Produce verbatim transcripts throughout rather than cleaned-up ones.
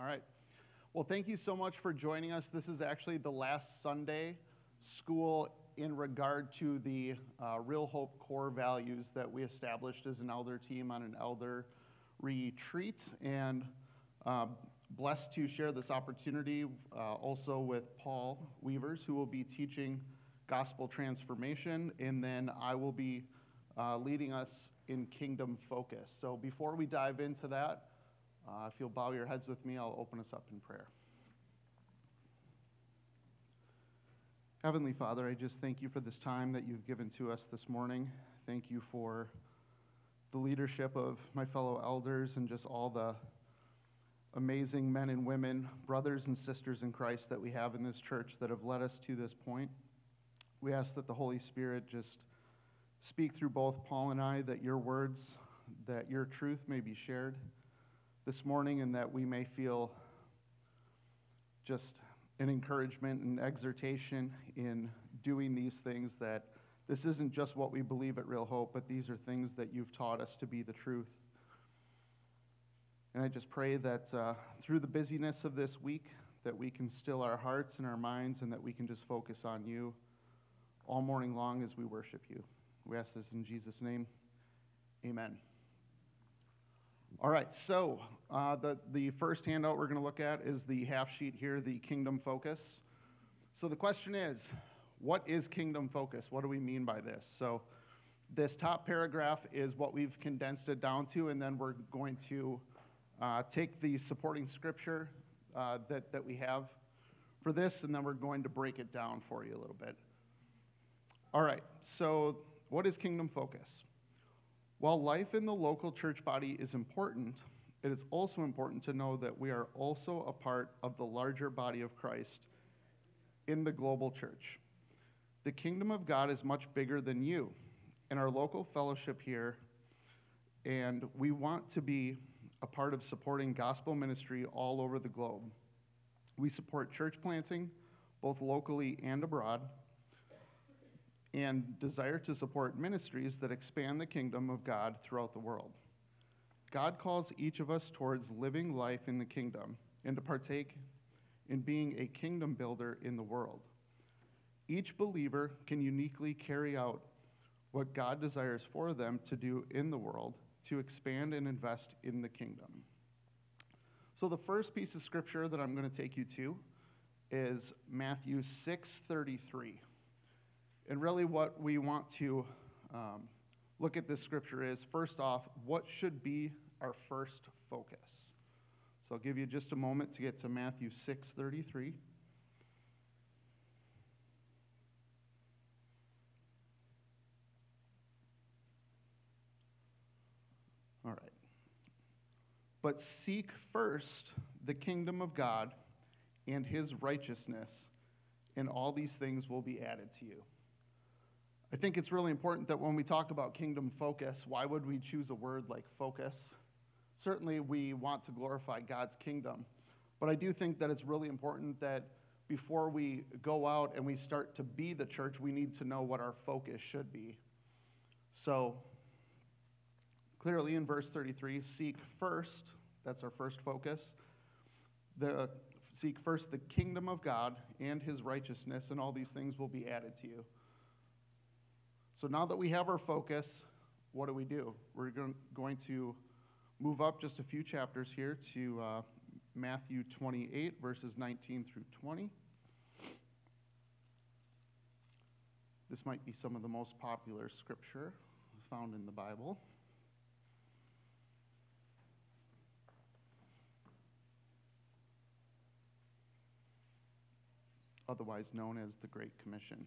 All right. Well, thank you so much for joining us. This is actually the last Sunday school in regard to the uh, Real Hope core values that we established as an elder team on an elder retreat. And uh, blessed to share this opportunity uh, also with Paul Weavers, who will be teaching gospel transformation. And then I will be uh, leading us in kingdom focus. So before we dive into that, Uh, if you'll bow your heads with me, I'll open us up in prayer. Heavenly Father, I just thank you for this time that you've given to us this morning. Thank you for the leadership of my fellow elders and just all the amazing men and women, brothers and sisters in Christ that we have in this church that have led us to this point. We ask that the Holy Spirit just speak through both Paul and I, that your words, that your truth may be shared this morning, and that we may feel just an encouragement and exhortation in doing these things, that this isn't just what we believe at Real Hope, but these are things that you've taught us to be the truth. And I just pray that uh, through the busyness of this week, that we can still our hearts and our minds, and that we can just focus on you all morning long as we worship you. We ask this in Jesus' name. Amen. All right, so uh, the, the first handout we're going to look at is the half sheet here, the Kingdom Focus. So the question is, what is Kingdom Focus? What do we mean by this? So this top paragraph is what we've condensed it down to, and then we're going to uh, take the supporting scripture uh, that, that we have for this, and then we're going to break it down for you a little bit. All right, so what is Kingdom Focus? While life in the local church body is important, it is also important to know that we are also a part of the larger body of Christ in the global church. The kingdom of God is much bigger than you and our local fellowship here, and we want to be a part of supporting gospel ministry all over the globe. We support church planting, both locally and abroad, and desire to support ministries that expand the kingdom of God throughout the world. God calls each of us towards living life in the kingdom and to partake in being a kingdom builder in the world. Each believer can uniquely carry out what God desires for them to do in the world to expand and invest in the kingdom. So the first piece of scripture that I'm going to take you to is Matthew six thirty-three. And really what we want to um, look at this scripture is, first off, what should be our first focus? So I'll give you just a moment to get to Matthew six thirty-three. All right. But seek first the kingdom of God and his righteousness, and all these things will be added to you. I think it's really important that when we talk about kingdom focus, why would we choose a word like focus? Certainly we want to glorify God's kingdom, but I do think that it's really important that before we go out and we start to be the church, we need to know what our focus should be. So clearly in verse thirty-three, seek first, that's our first focus, the, seek first the kingdom of God and his righteousness, and all these things will be added to you. So now that we have our focus, what do we do? We're going to move up just a few chapters here to uh, Matthew twenty-eight, verses nineteen through twenty. This might be some of the most popular scripture found in the Bible. Otherwise known as the Great Commission.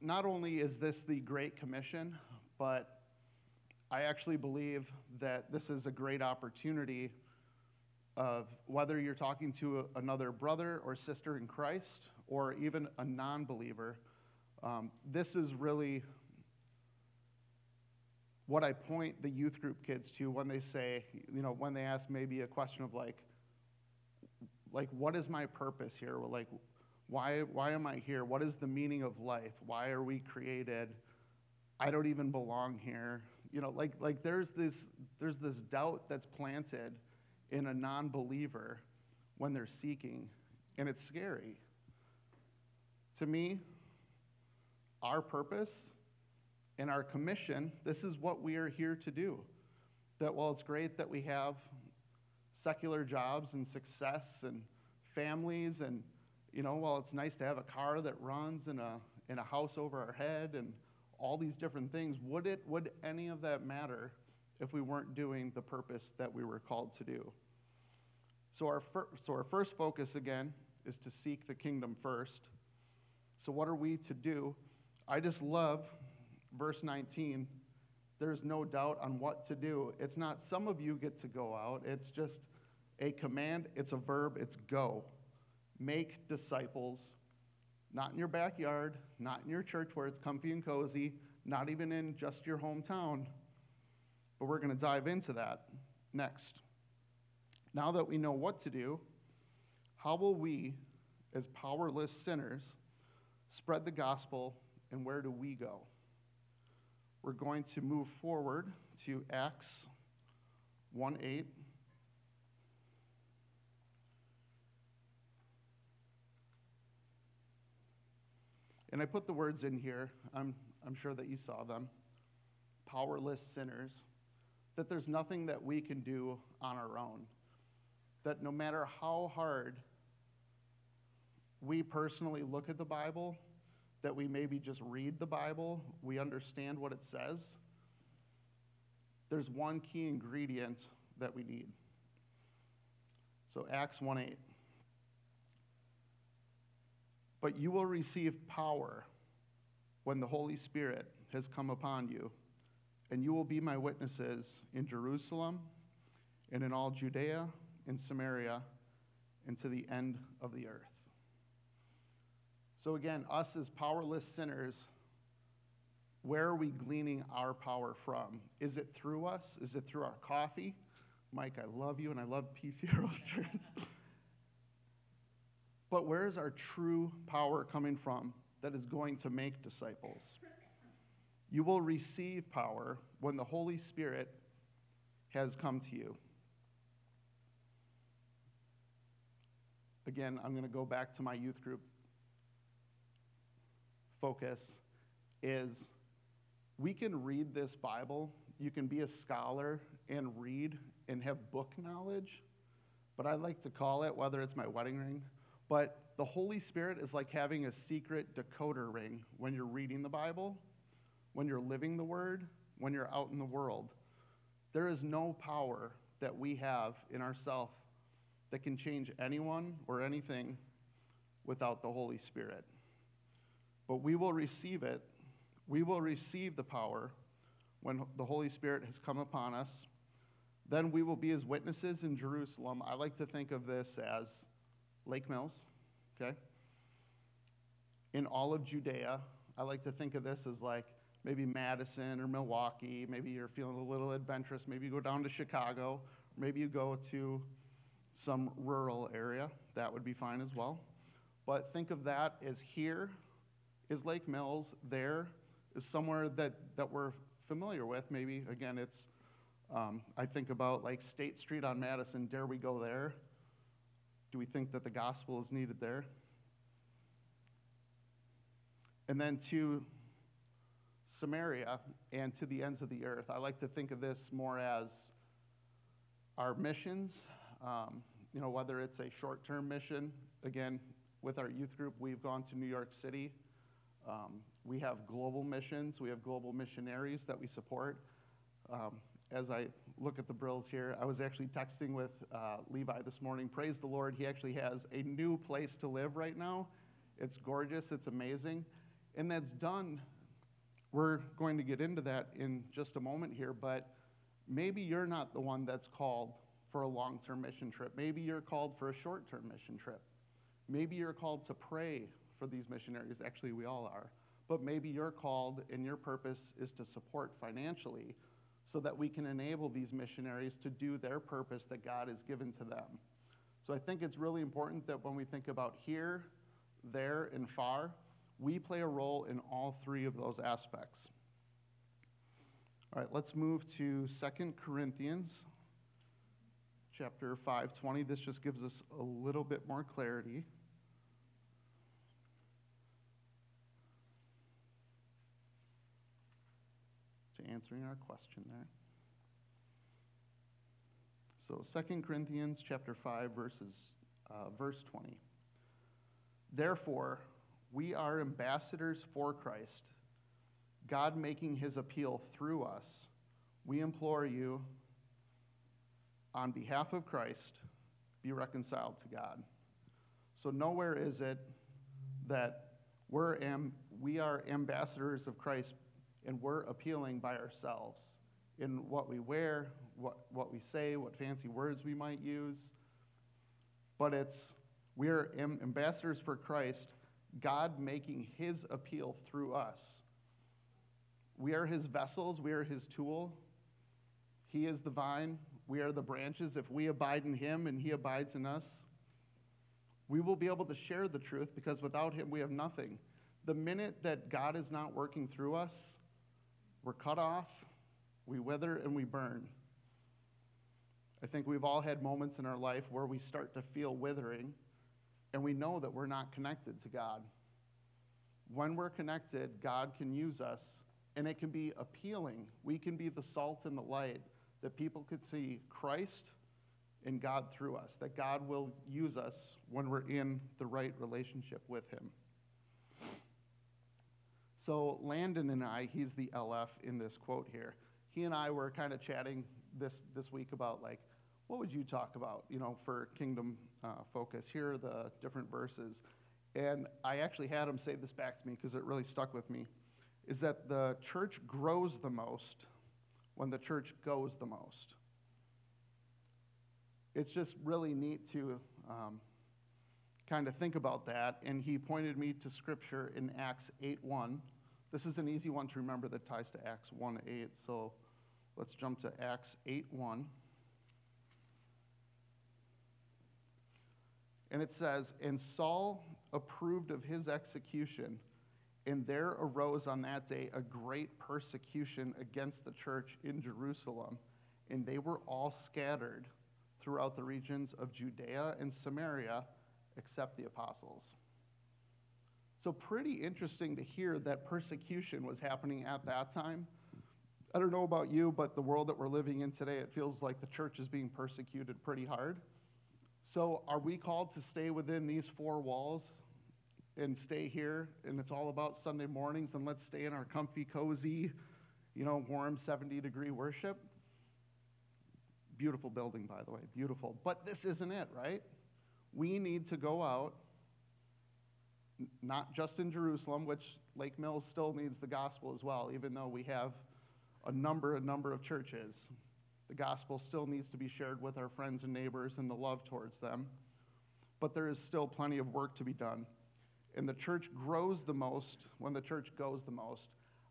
not only is this the Great Commission, but I actually believe that this is a great opportunity of whether you're talking to a, another brother or sister in Christ or even a non-believer, um, this is really what I point the youth group kids to when they say, you know, when they ask maybe a question of like, like what is my purpose here? Or like, why why am I here? What is the meaning of life? Why are we created? I don't even belong here. You know, like like there's this there's this doubt that's planted in a non-believer when they're seeking, and it's scary. To me, our purpose and our commission, this is what we are here to do. That while it's great that we have secular jobs and success and families, and you know, while it's nice to have a car that runs and a and a house over our head and all these different things, would it would any of that matter if we weren't doing the purpose that we were called to do? So our fir- so our first focus again is to seek the kingdom first. So what are we to do? I just love verse nineteen. There's no doubt on what to do. It's not some of you get to go out. It's just a command. It's a verb. It's go. Make disciples, not in your backyard, not in your church where it's comfy and cozy, not even in just your hometown. But we're going to dive into that next. Now that we know what to do, how will we, as powerless sinners, spread the gospel, and where do we go? We're going to move forward to Acts one eight. And I put the words in here. I'm, I'm sure that you saw them. Powerless sinners. That there's nothing that we can do on our own. That no matter how hard we personally look at the Bible, that we maybe just read the Bible, we understand what it says, there's one key ingredient that we need. So Acts one eight. But you will receive power when the Holy Spirit has come upon you, and you will be my witnesses in Jerusalem and in all Judea and Samaria and to the end of the earth. So again, us as powerless sinners, where are we gleaning our power from? Is it through us? Is it through our coffee? Mike, I love you, and I love P C Roasters. But where is our true power coming from that is going to make disciples? You will receive power when the Holy Spirit has come to you. Again, I'm going to go back to my youth group. Focus is we can read this Bible. You can be a scholar and read and have book knowledge. But I like to call it, whether it's my wedding ring, but the Holy Spirit is like having a secret decoder ring when you're reading the Bible, when you're living the Word, when you're out in the world. There is no power that we have in ourselves that can change anyone or anything without the Holy Spirit. But we will receive it. We will receive the power when the Holy Spirit has come upon us. Then we will be as witnesses in Jerusalem. I like to think of this as Lake Mills, okay? In all of Judea, I like to think of this as like maybe Madison or Milwaukee. Maybe you're feeling a little adventurous. Maybe you go down to Chicago. Maybe you go to some rural area. That would be fine as well. But think of that as here is Lake Mills. There is somewhere that, that we're familiar with. Maybe, again, it's, um, I think about like State Street on Madison. Dare we go there? Do we think that the gospel is needed there? And then to Samaria and to the ends of the earth. I like to think of this more as our missions, um, you know, whether it's a short-term mission. Again, with our youth group, we've gone to New York City. Um, we have global missions. We have global missionaries that we support. Um, As I look at the brills here, I was actually texting with uh, Levi this morning. Praise the Lord, he actually has a new place to live right now. It's gorgeous, it's amazing. And that's done. We're going to get into that in just a moment here, but maybe you're not the one that's called for a long-term mission trip. Maybe you're called for a short-term mission trip. Maybe you're called to pray for these missionaries. Actually, we all are. But maybe you're called and your purpose is to support financially so that we can enable these missionaries to do their purpose that God has given to them. So I think it's really important that when we think about here, there, and far, we play a role in all three of those aspects. All right, let's move to Second Corinthians chapter five twenty. This just gives us a little bit more clarity. To answering our question there. So Second Corinthians chapter five, verses, uh, verse twenty. Therefore, we are ambassadors for Christ, God making his appeal through us. We implore you, on behalf of Christ, be reconciled to God. So nowhere is it that we're am- we are ambassadors of Christ and we're appealing by ourselves in what we wear, what, what we say, what fancy words we might use. But it's we're am- ambassadors for Christ, God making his appeal through us. We are his vessels, we are his tool. He is the vine, we are the branches. If we abide in him and he abides in us, we will be able to share the truth, because without him we have nothing. The minute that God is not working through us, we're cut off, we wither, and we burn. I think we've all had moments in our life where we start to feel withering, and we know that we're not connected to God. When we're connected, God can use us, and it can be appealing. We can be the salt and the light that people could see Christ and God through us, that God will use us when we're in the right relationship with him. So Landon and I, he's the L F in this quote here. He and I were kind of chatting this this week about, like, what would you talk about, you know, for kingdom uh, focus? Here are the different verses. And I actually had him say this back to me because it really stuck with me, is that the church grows the most when the church goes the most. It's just really neat to um, kind of think about that. And he pointed me to scripture in Acts eight one. This is an easy one to remember that ties to Acts one eight. So let's jump to Acts eight one. And it says, and Saul approved of his execution, and there arose on that day a great persecution against the church in Jerusalem, and they were all scattered throughout the regions of Judea and Samaria, except the apostles. So pretty interesting to hear that persecution was happening at that time. I don't know about you, but the world that we're living in today, it feels like the church is being persecuted pretty hard. So are we called to stay within these four walls and stay here, and it's all about Sunday mornings, and let's stay in our comfy, cozy, you know, warm seventy-degree worship? Beautiful building, by the way, beautiful. But this isn't it, right? We need to go out, not just in Jerusalem, which Lake Mills still needs the gospel as well, even though we have a number, a number of churches. The gospel still needs to be shared with our friends and neighbors and the love towards them. But there is still plenty of work to be done. And the church grows the most when the church goes the most.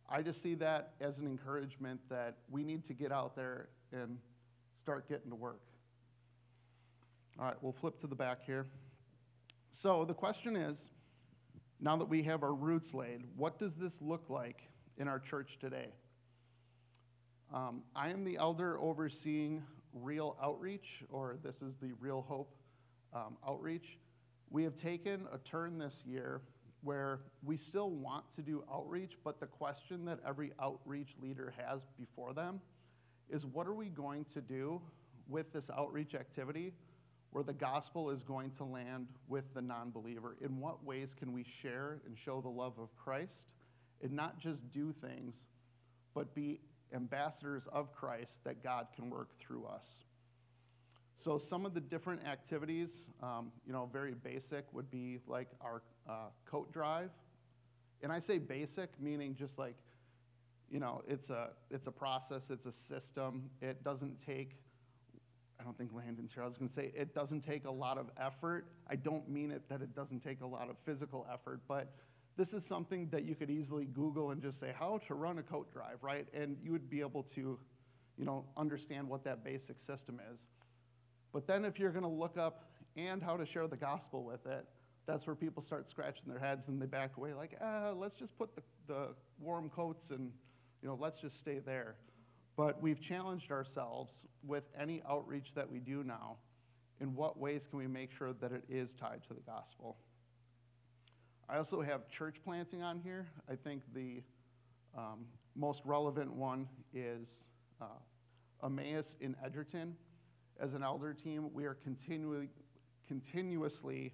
I just see that as an encouragement that we need to get out there and start getting to work. All right, we'll flip to the back here. So the question is, now that we have our roots laid, what does this look like in our church today? Um, I am the elder overseeing Real Outreach, or this is the Real Hope um, Outreach. We have taken a turn this year where we still want to do outreach, but the question that every outreach leader has before them is, what are we going to do with this outreach activity where the gospel is going to land with the non-believer? In what ways can we share and show the love of Christ and not just do things, but be ambassadors of Christ that God can work through us? So some of the different activities, um, you know, very basic would be like our uh, coat drive. And I say basic, meaning just like, you know, it's a, it's a process, it's a system. It doesn't take I don't think Landon's here. I was going to say it doesn't take a lot of effort. I don't mean it that it doesn't take a lot of physical effort, but this is something that you could easily Google and just say how to run a coat drive, right? And you would be able to, you know, understand what that basic system is. But then if you're going to look up and how to share the gospel with it, that's where people start scratching their heads and they back away like, ah, let's just put the, the warm coats and, you know, let's just stay there. But we've challenged ourselves with any outreach that we do now, in what ways can we make sure that it is tied to the gospel? I also have church planting on here. I think the um, most relevant one is uh, Emmaus in Edgerton. As an elder team, we are continually, continuously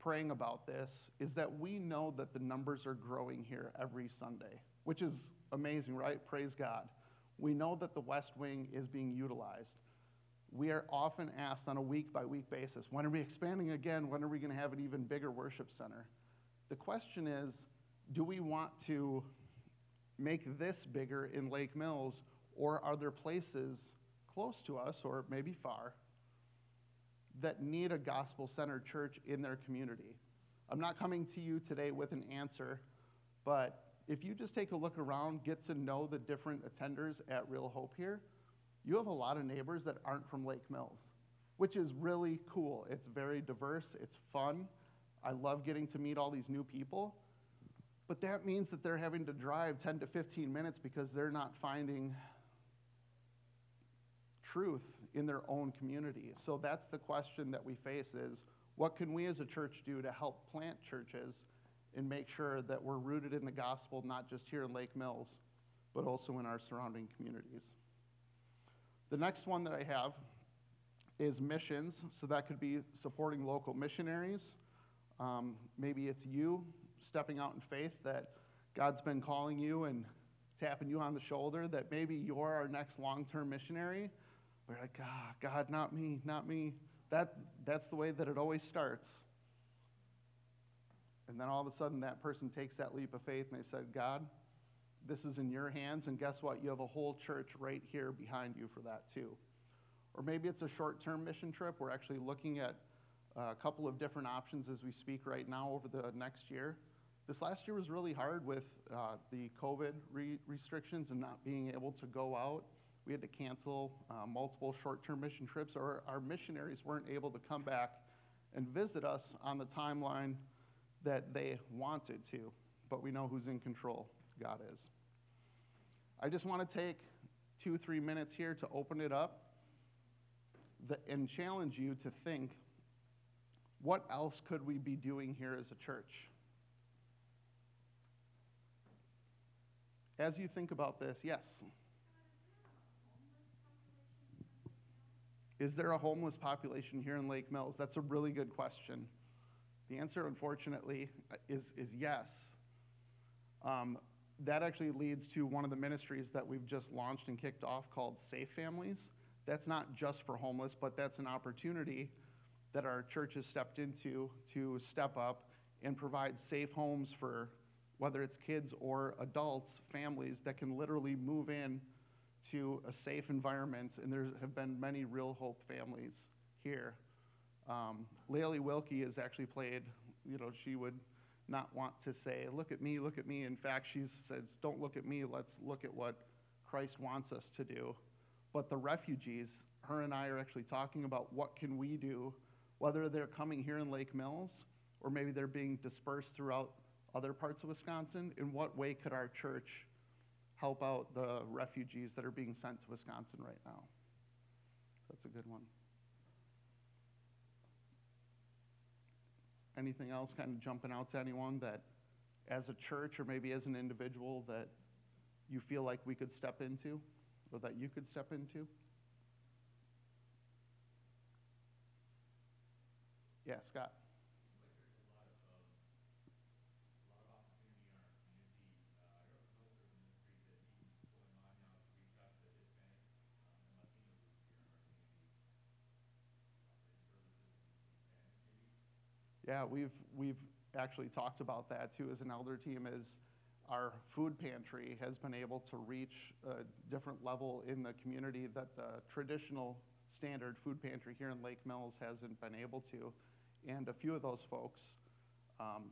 praying about this, is that we know that the numbers are growing here every Sunday, which is amazing, right? Praise God. We know that the West Wing is being utilized. We are often asked on a week-by-week basis, when are we expanding again? When are we going to have an even bigger worship center? The question is, do we want to make this bigger in Lake Mills, or are there places close to us, or maybe far, that need a gospel-centered church in their community? I'm not coming to you today with an answer, but if you just take a look around, get to know the different attenders at Real Hope here, you have a lot of neighbors that aren't from Lake Mills, which is really cool. It's very diverse. It's fun. I love getting to meet all these new people. But that means that they're having to drive ten to fifteen minutes because they're not finding truth in their own community. So that's the question that we face is, what can we as a church do to help plant churches and make sure that we're rooted in the gospel, not just here in Lake Mills, but also in our surrounding communities? The next one that I have is missions. So that could be supporting local missionaries. Um, maybe it's you stepping out in faith that God's been calling you and tapping you on the shoulder, that maybe you're our next long-term missionary. We're like, ah, God, not me, not me. That, that's the way that it always starts. And then all of a sudden that person takes that leap of faith and they said, God, this is in your hands. And guess what? You have a whole church right here behind you for that too. Or maybe it's a short-term mission trip. We're actually looking at a couple of different options as we speak right now over the next year. This last year was really hard with uh, the COVID re- restrictions and not being able to go out. We had to cancel uh, multiple short-term mission trips, or our missionaries weren't able to come back and visit us on the timeline that they wanted to, but we know who's in control. God is. I just want to take two, three minutes here to open it up and challenge you to think, what else could we be doing here as a church? As you think about this, yes. Is there a homeless population here in Lake Mills? That's a really good question. The answer, unfortunately, is, is yes. Um, that actually leads to one of the ministries that we've just launched and kicked off called Safe Families. That's not just for homeless, but that's an opportunity that our church has stepped into to step up and provide safe homes for, whether it's kids or adults, families that can literally move in to a safe environment. And there have been many Real Hope families here. Um, Laylee Wilkie has actually played, you know, she would not want to say, look at me, look at me. In fact, she says, don't look at me, let's look at what Christ wants us to do. But the refugees, her and I are actually talking about what can we do, whether they're coming here in Lake Mills, or maybe they're being dispersed throughout other parts of Wisconsin. In what way could our church help out the refugees that are being sent to Wisconsin right now? That's a good one. Anything else kind of jumping out to anyone that as a church or maybe as an individual that you feel like we could step into or that you could step into? Yeah, Scott. Yeah, we've we've actually talked about that too as an elder team, is our food pantry has been able to reach a different level in the community that the traditional standard food pantry here in Lake Mills hasn't been able to. And a few of those folks, um,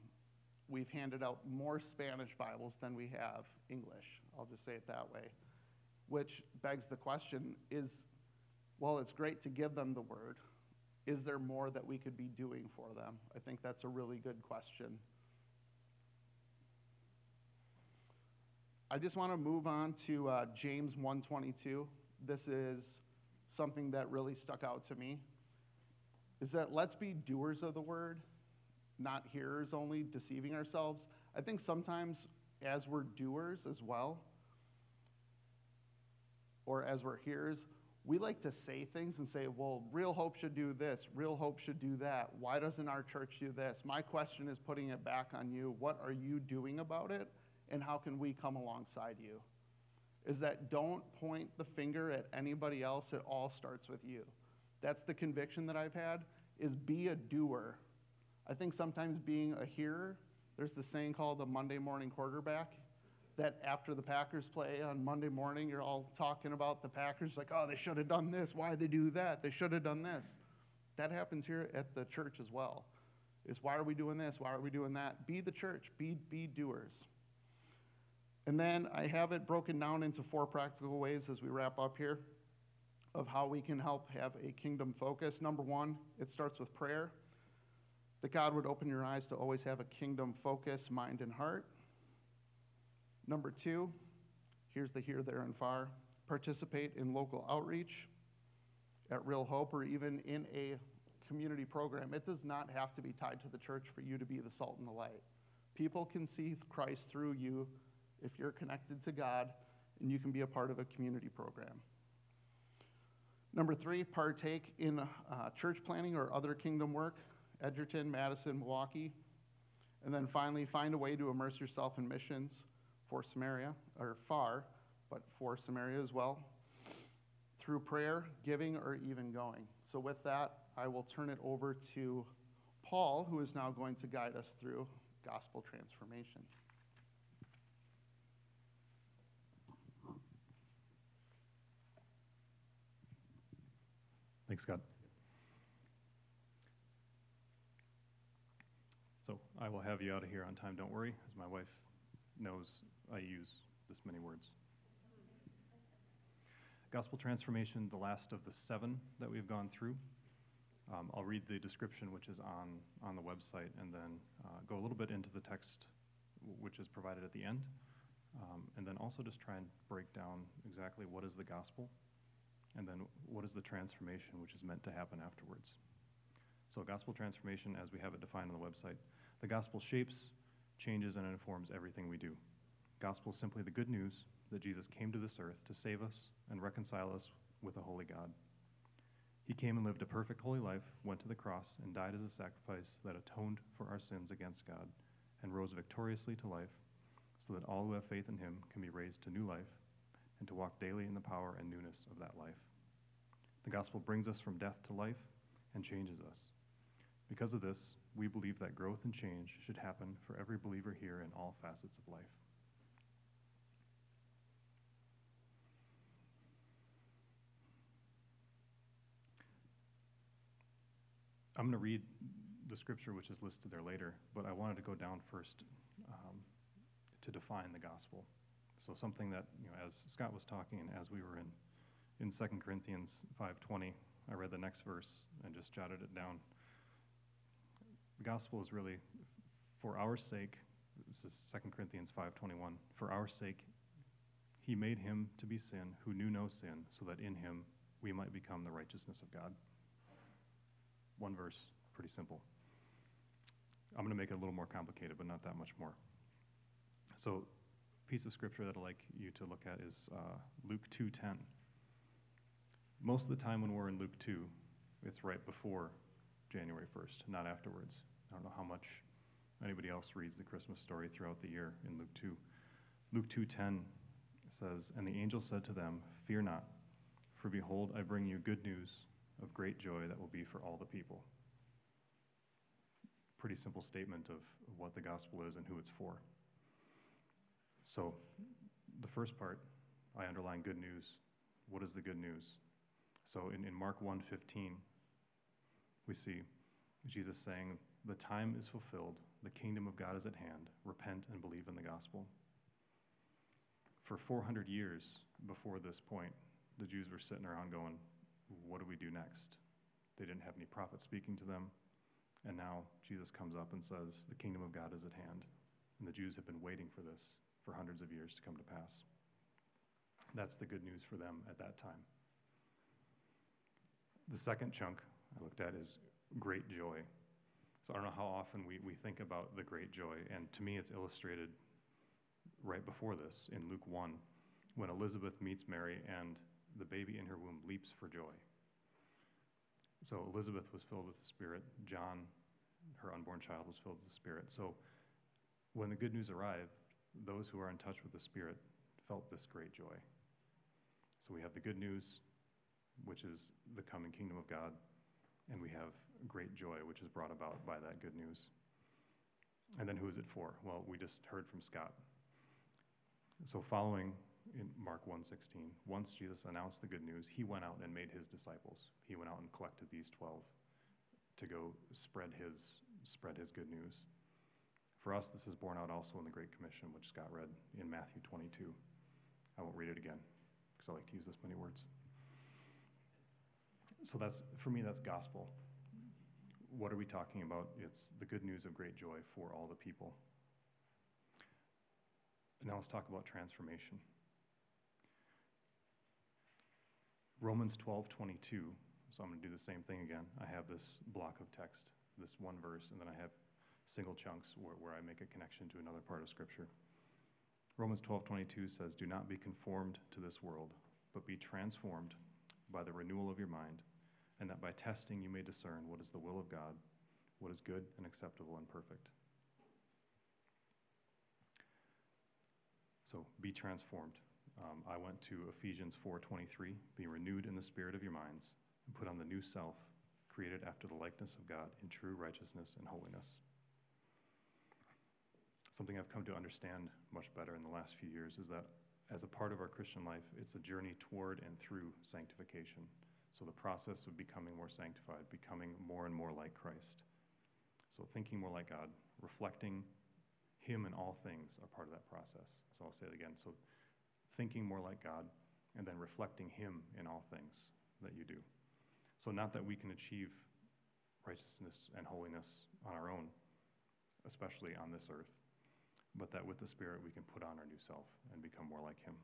we've handed out more Spanish Bibles than we have English. I'll just say it that way, which begs the question is, well, it's great to give them the word. Is there more that we could be doing for them? I think that's a really good question. I just want to move on to uh, James one twenty-two. This is something that really stuck out to me, is that let's be doers of the word, not hearers only, deceiving ourselves. I think sometimes as we're doers as well, or as we're hearers, we like to say things and say, well, Real Hope should do this, Real Hope should do that. Why doesn't our church do this? My question is putting it back on you. What are you doing about it? And how can we come alongside you? Is that don't point the finger at anybody else. It all starts with you. That's the conviction that I've had, is be a doer. I think sometimes being a hearer, there's this saying called the Monday morning quarterback, that after the Packers play on Monday morning, you're all talking about the Packers, like, oh, they should have done this, why they do that, they should have done this. That happens here at the church as well, is why are we doing this, why are we doing that? Be the church, be, be doers. And then I have it broken down into four practical ways as we wrap up here of how we can help have a kingdom focus. Number one, it starts with prayer, that God would open your eyes to always have a kingdom focus, mind and heart. Number two, here's the here, there, and far. Participate in local outreach at Real Hope or even in a community program. It does not have to be tied to the church for you to be the salt and the light. People can see Christ through you if you're connected to God, and you can be a part of a community program. Number three, partake in uh, church planning or other kingdom work, Edgerton, Madison, Milwaukee. And then finally, find a way to immerse yourself in missions for Samaria, or far, but for Samaria as well, through prayer, giving, or even going. So with that, I will turn it over to Paul, who is now going to guide us through gospel transformation. Thanks, God. So I will have you out of here on time, don't worry, as my wife knows I use this many words. Gospel transformation, the last of the seven that we've gone through. Um, I'll read the description, which is on, on the website, and then uh, go a little bit into the text, which is provided at the end, um, and then also just try and break down exactly what is the gospel, and then what is the transformation which is meant to happen afterwards. So gospel transformation, as we have it defined on the website, the gospel shapes, changes, and informs everything we do. Gospel is simply the good news that Jesus came to this earth to save us and reconcile us with a holy God. He came and lived a perfect holy life, went to the cross, and died as a sacrifice that atoned for our sins against God, and rose victoriously to life, so that all who have faith in him can be raised to new life, and to walk daily in the power and newness of that life. The gospel brings us from death to life and changes us. Because of this, we believe that growth and change should happen for every believer here in all facets of life. I'm going to read the scripture which is listed there later, but I wanted to go down first um, to define the gospel. So something that, you know, as Scott was talking and as we were in in Second Corinthians five twenty, I read the next verse and just jotted it down. The gospel is really, for our sake, this is Second Corinthians five twenty-one, for our sake he made him to be sin who knew no sin, so that in him we might become the righteousness of God. One verse, pretty simple. I'm going to make it a little more complicated, but not that much more. So piece of scripture that I'd like you to look at is uh, Luke two ten. Most of the time when we're in Luke two, it's right before January first, not afterwards. I don't know how much anybody else reads the Christmas story throughout the year in Luke two. Luke two ten says, and the angel said to them, fear not, for behold, I bring you good news of great joy that will be for all the people. Pretty simple statement of what the gospel is and who it's for. So the first part, I underline good news. What is the good news? So in, in Mark one fifteen, we see Jesus saying, "The time is fulfilled, the kingdom of God is at hand. Repent and believe in the gospel." For four hundred years before this point, the Jews were sitting around going, what do we do next? They didn't have any prophet speaking to them. And now Jesus comes up and says, the kingdom of God is at hand. And the Jews have been waiting for this for hundreds of years to come to pass. That's the good news for them at that time. The second chunk I looked at is great joy. So I don't know how often we, we think about the great joy. And to me, it's illustrated right before this in Luke one, when Elizabeth meets Mary and the baby in her womb leaps for joy. So Elizabeth was filled with the Spirit. John, her unborn child, was filled with the Spirit. So when the good news arrived, those who are in touch with the Spirit felt this great joy. So we have the good news, which is the coming kingdom of God, and we have great joy, which is brought about by that good news. And then who is it for? Well, we just heard from Scott. So following in Mark one sixteen, once Jesus announced the good news, he went out and made his disciples. He went out and collected these twelve to go spread his spread his good news. For us, this is borne out also in the Great Commission, which Scott read in Matthew twenty-two. I won't read it again because I like to use this many words. So that's, for me, that's gospel. What are we talking about? It's the good news of great joy for all the people. Now let's talk about transformation. Romans twelve twenty-two. So I'm going to do the same thing again. I have this block of text, this one verse, and then I have single chunks where, where I make a connection to another part of Scripture. Romans twelve twenty-two says, "Do not be conformed to this world, but be transformed by the renewal of your mind, and that by testing you may discern what is the will of God, what is good and acceptable and perfect." So be transformed. Um, I went to Ephesians four twenty-three, "Be renewed in the spirit of your minds, and put on the new self, created after the likeness of God in true righteousness and holiness." Something I've come to understand much better in the last few years is that as a part of our Christian life, it's a journey toward and through sanctification. So the process of becoming more sanctified, becoming more and more like Christ. So thinking more like God, reflecting Him in all things are part of that process. So I'll say it again. So thinking more like God and then reflecting Him in all things that you do. So not that we can achieve righteousness and holiness on our own, especially on this earth, but that with the Spirit we can put on our new self and become more like Him.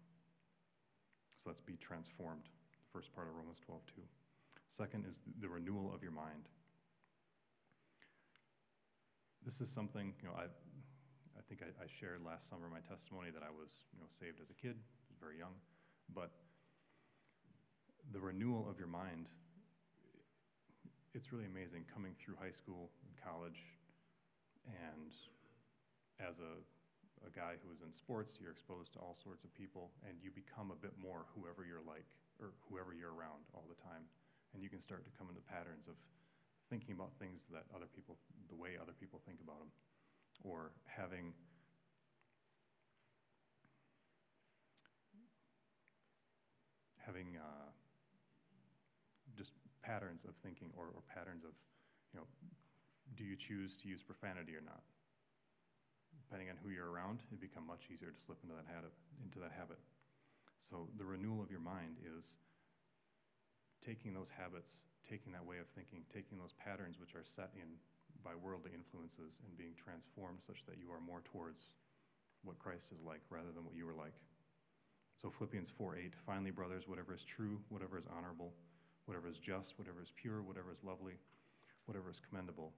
So let's be transformed. The first part of Romans twelve two. Second is the renewal of your mind. This is something, you know, I've I think I, I shared last summer my testimony that I was, you know, saved as a kid, very young, but the renewal of your mind, it's really amazing coming through high school and college, and as a, a guy who was in sports, you're exposed to all sorts of people, and you become a bit more whoever you're like, or whoever you're around all the time, and you can start to come into patterns of thinking about things that other people, the way other people think about them. Or having having uh, just patterns of thinking or, or patterns of, you know, do you choose to use profanity or not? Depending on who you're around, it'd become much easier to slip into that habit, into that habit. So the renewal of your mind is taking those habits, taking that way of thinking, taking those patterns which are set in by worldly influences and being transformed such that you are more towards what Christ is like rather than what you were like. So Philippians four eight, "Finally, brothers, whatever is true, whatever is honorable, whatever is just, whatever is pure, whatever is lovely, whatever is commendable,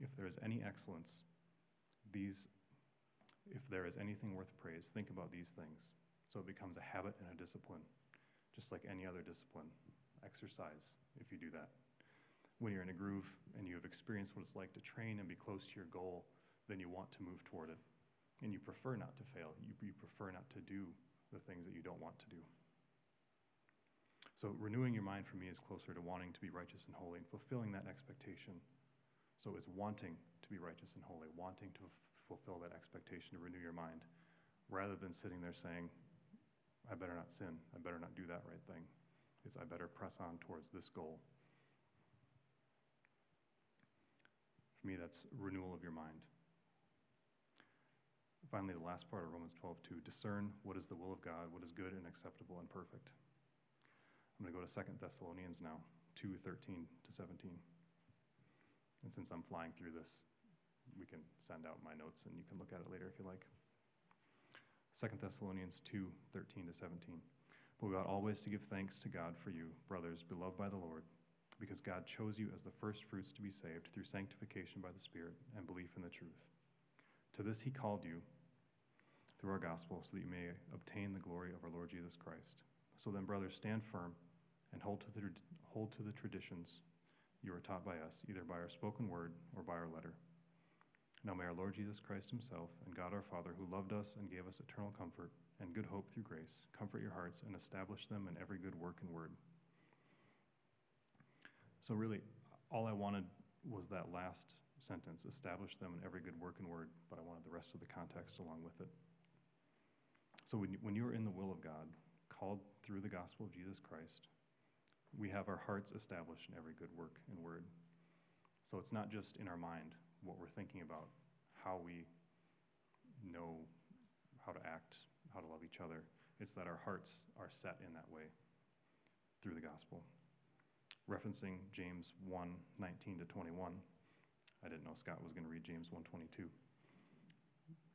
if there is any excellence, these, if there is anything worth praise, think about these things." So it becomes a habit and a discipline, just like any other discipline, exercise, if you do that. When you're in a groove and you have experienced what it's like to train and be close to your goal, then you want to move toward it. And you prefer not to fail. You, you prefer not to do the things that you don't want to do. So renewing your mind for me is closer to wanting to be righteous and holy and fulfilling that expectation. So it's wanting to be righteous and holy, wanting to f- fulfill that expectation to renew your mind, rather than sitting there saying, I better not sin, I better not do that right thing. is I better press on towards this goal. For me, that's renewal of your mind. Finally, the last part of Romans twelve two, discern what is the will of God, what is good and acceptable and perfect. I'm going to go to Second Thessalonians now, two thirteen to seventeen. And since I'm flying through this, we can send out my notes and you can look at it later if you like. Second Thessalonians two thirteen to seventeen. But we ought always to give thanks to God for you, brothers, beloved by the Lord, because God chose you as the first fruits to be saved through sanctification by the Spirit and belief in the truth. To this he called you through our gospel so that you may obtain the glory of our Lord Jesus Christ. So then, brothers, stand firm and hold to the, hold to the traditions you were taught by us, either by our spoken word or by our letter. Now may our Lord Jesus Christ himself and God our Father, who loved us and gave us eternal comfort and good hope through grace, comfort your hearts and establish them in every good work and word. So really, all I wanted was that last sentence, establish them in every good work and word, but I wanted the rest of the context along with it. So when you, when you are in the will of God, called through the gospel of Jesus Christ, we have our hearts established in every good work and word. So it's not just in our mind what we're thinking about, how we know how to act, how to love each other. It's that our hearts are set in that way through the gospel. Referencing James one nineteen to twenty-one, I didn't know Scott was going to read James one twenty-two.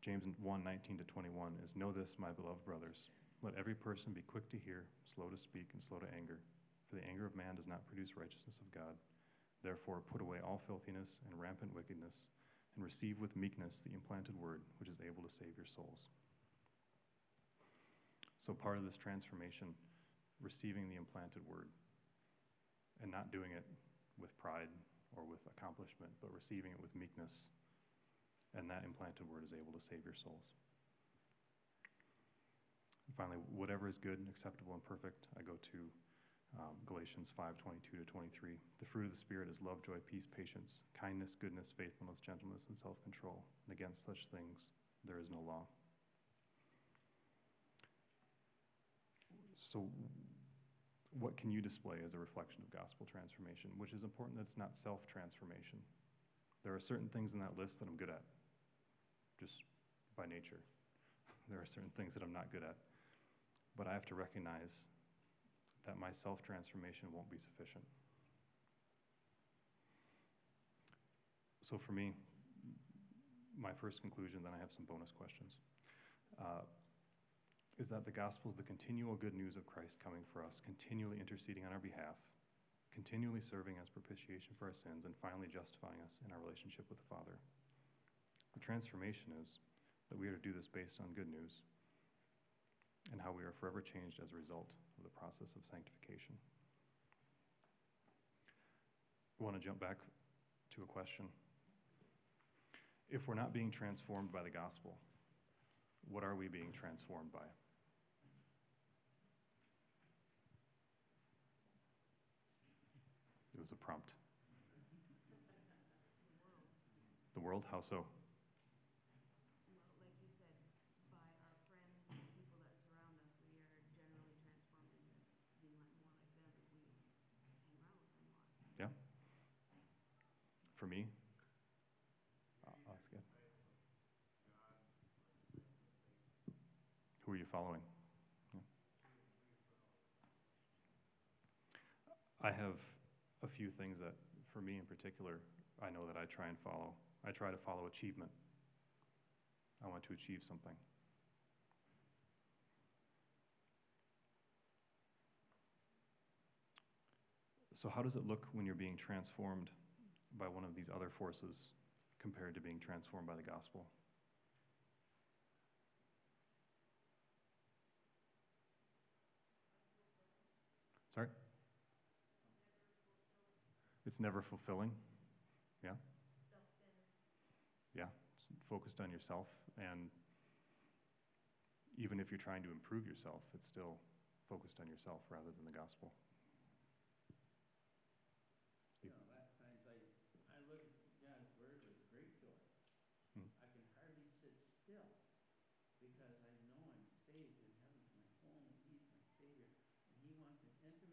James one nineteen to twenty-one is, know this, my beloved brothers, let every person be quick to hear, slow to speak, and slow to anger. For the anger of man does not produce righteousness of God. Therefore, put away all filthiness and rampant wickedness, and receive with meekness the implanted word, which is able to save your souls. So part of this transformation, receiving the implanted word, and not doing it with pride or with accomplishment, but receiving it with meekness, and that implanted word is able to save your souls. And finally, whatever is good and acceptable and perfect, I go to um, Galatians five twenty-two to twenty-three. The fruit of the Spirit is love, joy, peace, patience, kindness, goodness, faithfulness, gentleness, and self-control. And against such things, there is no law. So what can you display as a reflection of gospel transformation? Which is important that it's not self-transformation. There are certain things in that list that I'm good at, just by nature. There are certain things that I'm not good at. But I have to recognize that my self-transformation won't be sufficient. So for me, my first conclusion, then I have some bonus questions. Uh, is that the gospel is the continual good news of Christ coming for us, continually interceding on our behalf, continually serving as propitiation for our sins, and finally justifying us in our relationship with the Father. The transformation is that we are to do this based on good news and how we are forever changed as a result of the process of sanctification. I want to jump back to a question. If we're not being transformed by the gospel, what are we being transformed by? It was a prompt. The world? How so? Well, like you said, by our friends and the people that surround us, we are generally transformed into being like more like them if we hang around with them a lot. Yeah. For me? Oh, that's good. Who are you following? Yeah. I have a few things that, for me in particular, I know that I try and follow. I try to follow achievement. I want to achieve something. So how does it look when you're being transformed by one of these other forces compared to being transformed by the gospel? Sorry? It's never fulfilling. Yeah? Yeah, it's focused on yourself. And even if you're trying to improve yourself, it's still focused on yourself rather than the gospel.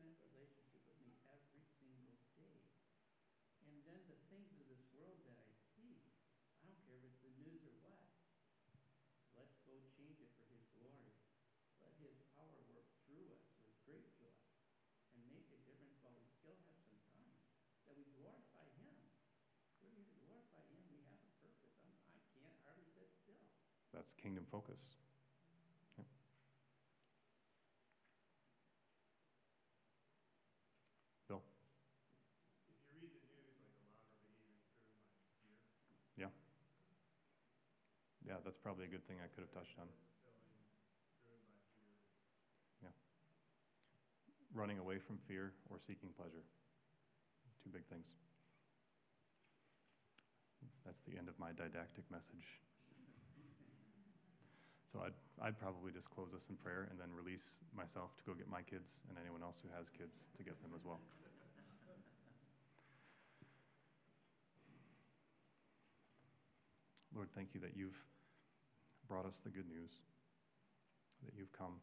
Intimate things of this world that I see. I don't care if it's the news or what. Let's go change it for his glory. Let his power work through us with great joy and make a difference while we still have some time, that we glorify him. We're here to glorify him. We have a purpose. I'm, I can't hardly sit still. That's kingdom focus. Yeah. Bill. Yeah. Yeah, that's probably a good thing I could have touched on. Yeah. Running away from fear or seeking pleasure. Two big things. That's the end of my didactic message. So I'd, I'd probably just close us in prayer and then release myself to go get my kids and anyone else who has kids to get them as well. Lord, thank you that you've brought us the good news, that you've come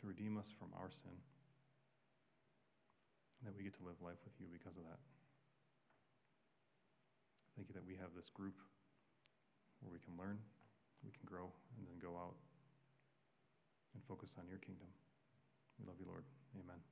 to redeem us from our sin, and that we get to live life with you because of that. Thank you that we have this group where we can learn, we can grow, and then go out and focus on your kingdom. We love you, Lord. Amen.